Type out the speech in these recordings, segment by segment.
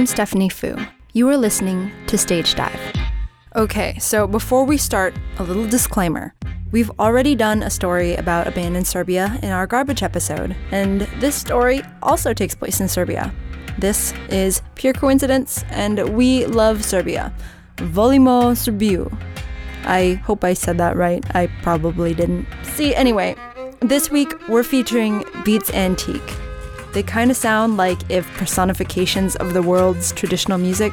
I'm Stephanie Fu. You are listening to Stage Dive. Okay, so before we start, a little disclaimer. We've already done a story about abandoned Serbia in our garbage episode, and this story also takes place in Serbia. This is pure coincidence, and we love Serbia. Volimo Srbiju. I hope I said that right. I probably didn't. See, anyway, this week we're featuring Beats Antique. They kind of sound like if personifications of the world's traditional music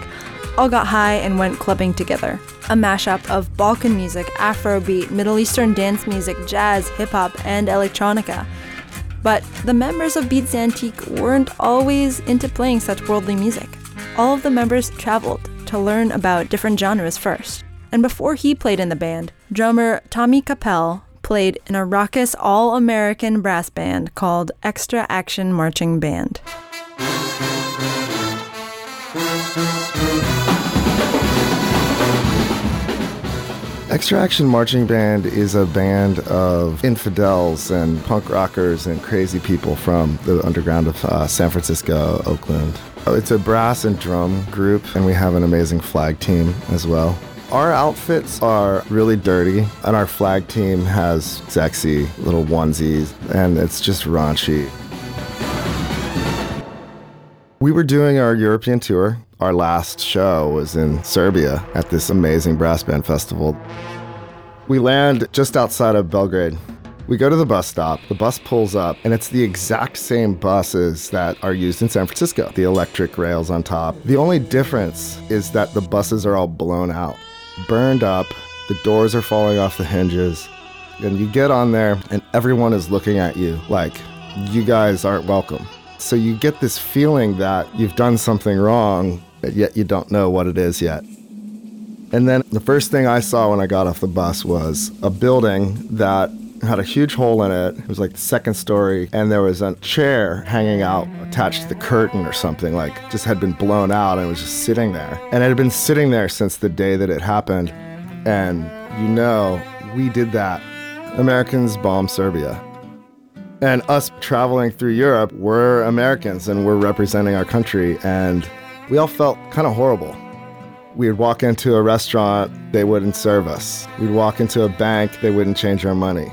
all got high and went clubbing together. A mashup of Balkan music, Afrobeat, Middle Eastern dance music, jazz, hip-hop, and electronica. But the members of Beats Antique weren't always into playing such worldly music. All of the members traveled to learn about different genres first. And before he played in the band, drummer Tommy Capel played in a raucous all-American brass band called Extra Action Marching Band. Extra Action Marching Band is a band of infidels and punk rockers and crazy people from the underground of San Francisco, Oakland. It's a brass and drum group, and we have an amazing flag team as well. Our outfits are really dirty, and our flag team has sexy little onesies, and it's just raunchy. We were doing our European tour. Our last show was in Serbia at this amazing brass band festival. We land just outside of Belgrade. We go to the bus stop, the bus pulls up, and it's the exact same buses that are used in San Francisco, the electric rails on top. The only difference is that the buses are all blown out, burned up, the doors are falling off the hinges, and you get on there and everyone is looking at you like, you guys aren't welcome. So you get this feeling that you've done something wrong, but yet you don't know what it is yet. And then the first thing I saw when I got off the bus was a building that had a huge hole in it. It was like the second story, and there was a chair hanging out attached to the curtain or something, like just had been blown out and it was just sitting there. And it had been sitting there since the day that it happened. And you know, we did that. Americans bomb Serbia. And us traveling through Europe, we're Americans and we're representing our country, and we all felt kind of horrible. We'd walk into a restaurant, they wouldn't serve us. We'd walk into a bank, they wouldn't change our money.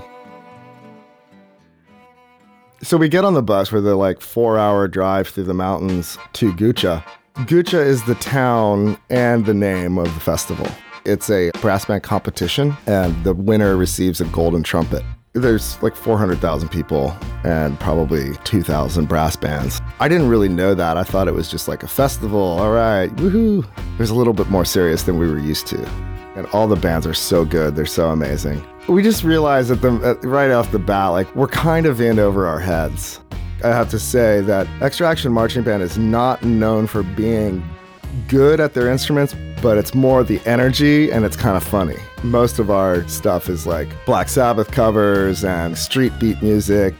So we get on the bus for the like 4-hour drive through the mountains to Guča. Guča is the town and the name of the festival. It's a brass band competition, and the winner receives a golden trumpet. There's like 400,000 people and probably 2,000 brass bands. I didn't really know that. I thought it was just like a festival. All right, woohoo. It was a little bit more serious than we were used to. And all the bands are so good. They're so amazing. We just realized that right off the bat, like we're kind of in over our heads. I have to say that Extra Action Marching Band is not known for being good at their instruments, but it's more the energy and it's kind of funny. Most of our stuff is like Black Sabbath covers and street beat music.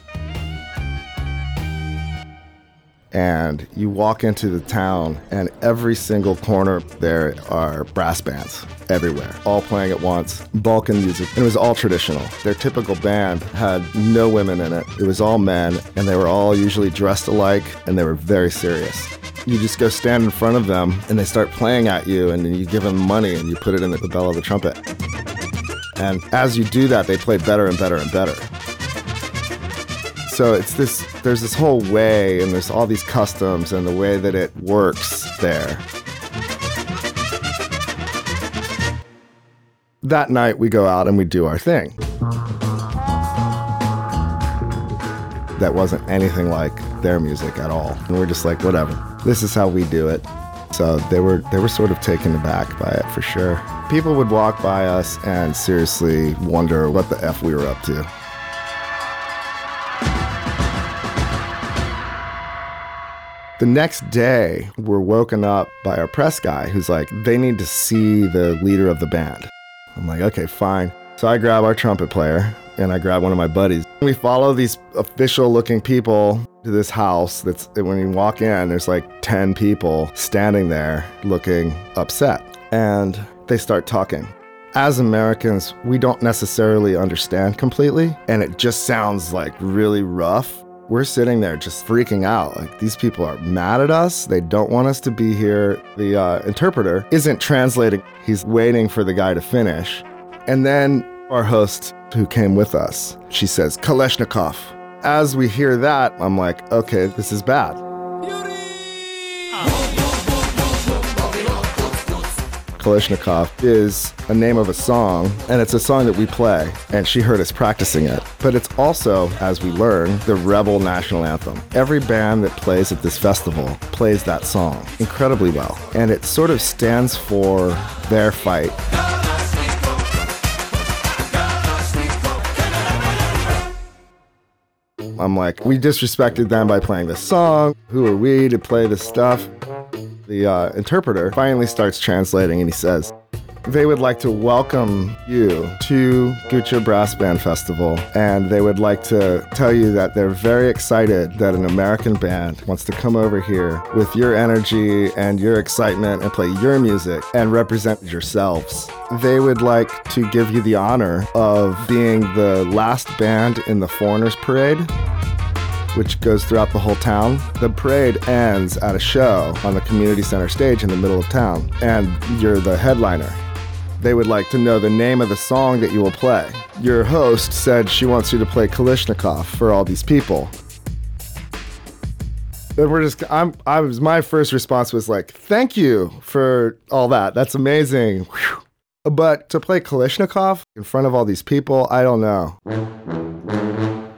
And you walk into the town and every single corner there are brass bands everywhere, all playing at once, Balkan music, and it was all traditional. Their typical band had no women in it. It was all men, and they were all usually dressed alike, and they were very serious. You just go stand in front of them and they start playing at you, and then you give them money and you put it in the bell of the trumpet. And as you do that, they play better and better and better. So it's this, there's this whole way, and there's all these customs and the way that it works there. That night we go out and we do our thing. That wasn't anything like their music at all. And we're just like, whatever. This is how we do it. So they were sort of taken aback by it, for sure. People would walk by us and seriously wonder what the F we were up to. The next day, we're woken up by our press guy who's like, they need to see the leader of the band. I'm like, okay, fine. So I grab our trumpet player and I grab one of my buddies. We follow these official-looking people to this house that's, when you walk in, there's like 10 people standing there looking upset. And they start talking. As Americans, we don't necessarily understand completely, and it just sounds like really rough. We're sitting there just freaking out. Like, these people are mad at us. They don't want us to be here. The interpreter isn't translating. He's waiting for the guy to finish. And then our host who came with us, she says, Kalashnikov. As we hear that, I'm like, okay, this is bad. Kalashnikov is a name of a song, and it's a song that we play, and she heard us practicing it. But it's also, as we learn, the rebel national anthem. Every band that plays at this festival plays that song incredibly well, and it sort of stands for their fight. I'm like, we disrespected them by playing this song. Who are we to play this stuff? The interpreter finally starts translating, and he says, they would like to welcome you to Guča Brass Band Festival, and they would like to tell you that they're very excited that an American band wants to come over here with your energy and your excitement and play your music and represent yourselves. They would like to give you the honor of being the last band in the Foreigners Parade, which goes throughout the whole town. The parade ends at a show on the community center stage in the middle of town, and you're the headliner. They would like to know the name of the song that you will play. Your host said she wants you to play Kalashnikov for all these people. Then we're just, my first response was like, thank you for all that. That's amazing. Whew. But to play Kalashnikov in front of all these people, I don't know.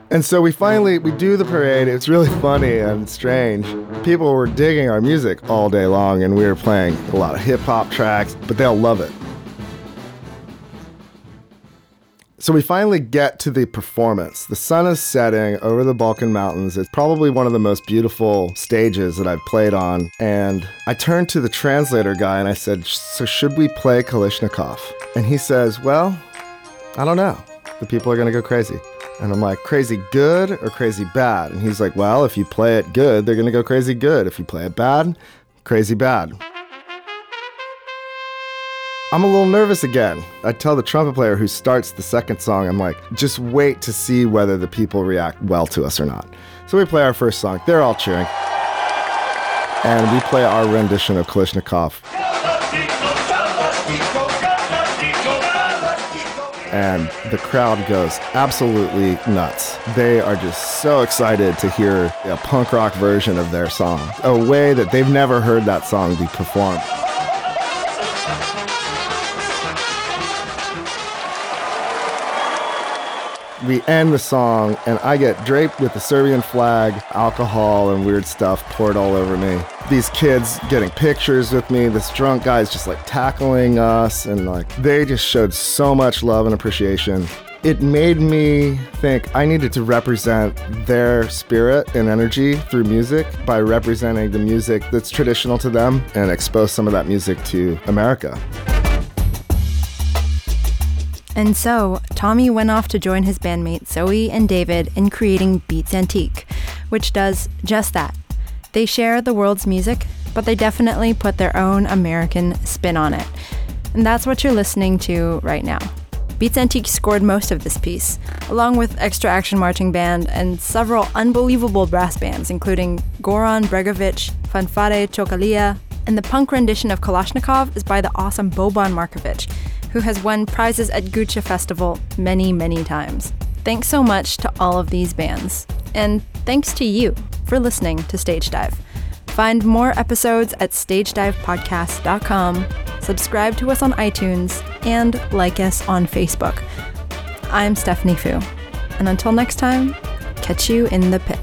And so we do the parade. It's really funny and strange. People were digging our music all day long, and we were playing a lot of hip-hop tracks, but they'll love it. So we finally get to the performance. The sun is setting over the Balkan Mountains. It's probably one of the most beautiful stages that I've played on. And I turned to the translator guy and I said, so should we play Kalashnikov? And he says, well, I don't know. The people are going to go crazy. And I'm like, crazy good or crazy bad? And he's like, well, if you play it good, they're going to go crazy good. If you play it bad, crazy bad. I'm a little nervous again. I tell the trumpet player who starts the second song, I'm like, just wait to see whether the people react well to us or not. So we play our first song. They're all cheering. And we play our rendition of Kalashnikov. And the crowd goes absolutely nuts. They are just so excited to hear a punk rock version of their song, a way that they've never heard that song be performed. We end the song, and I get draped with the Serbian flag, alcohol and weird stuff poured all over me. These kids getting pictures with me. This drunk guy's just like tackling us, and like they just showed so much love and appreciation. It made me think I needed to represent their spirit and energy through music by representing the music that's traditional to them and expose some of that music to America. And so, Tommy went off to join his bandmates Zoe and David in creating Beats Antique, which does just that. They share the world's music, but they definitely put their own American spin on it. And that's what you're listening to right now. Beats Antique scored most of this piece, along with Extra Action Marching Band and several unbelievable brass bands, including Goran Bregovic, Fanfare Ciocărlia, and the punk rendition of Kalashnikov is by the awesome Boban Markovic, who has won prizes at Guča Festival many, many times. Thanks so much to all of these bands. And thanks to you for listening to Stage Dive. Find more episodes at stagedivepodcast.com, subscribe to us on iTunes, and like us on Facebook. I'm Stephanie Fu, and until next time, catch you in the pit.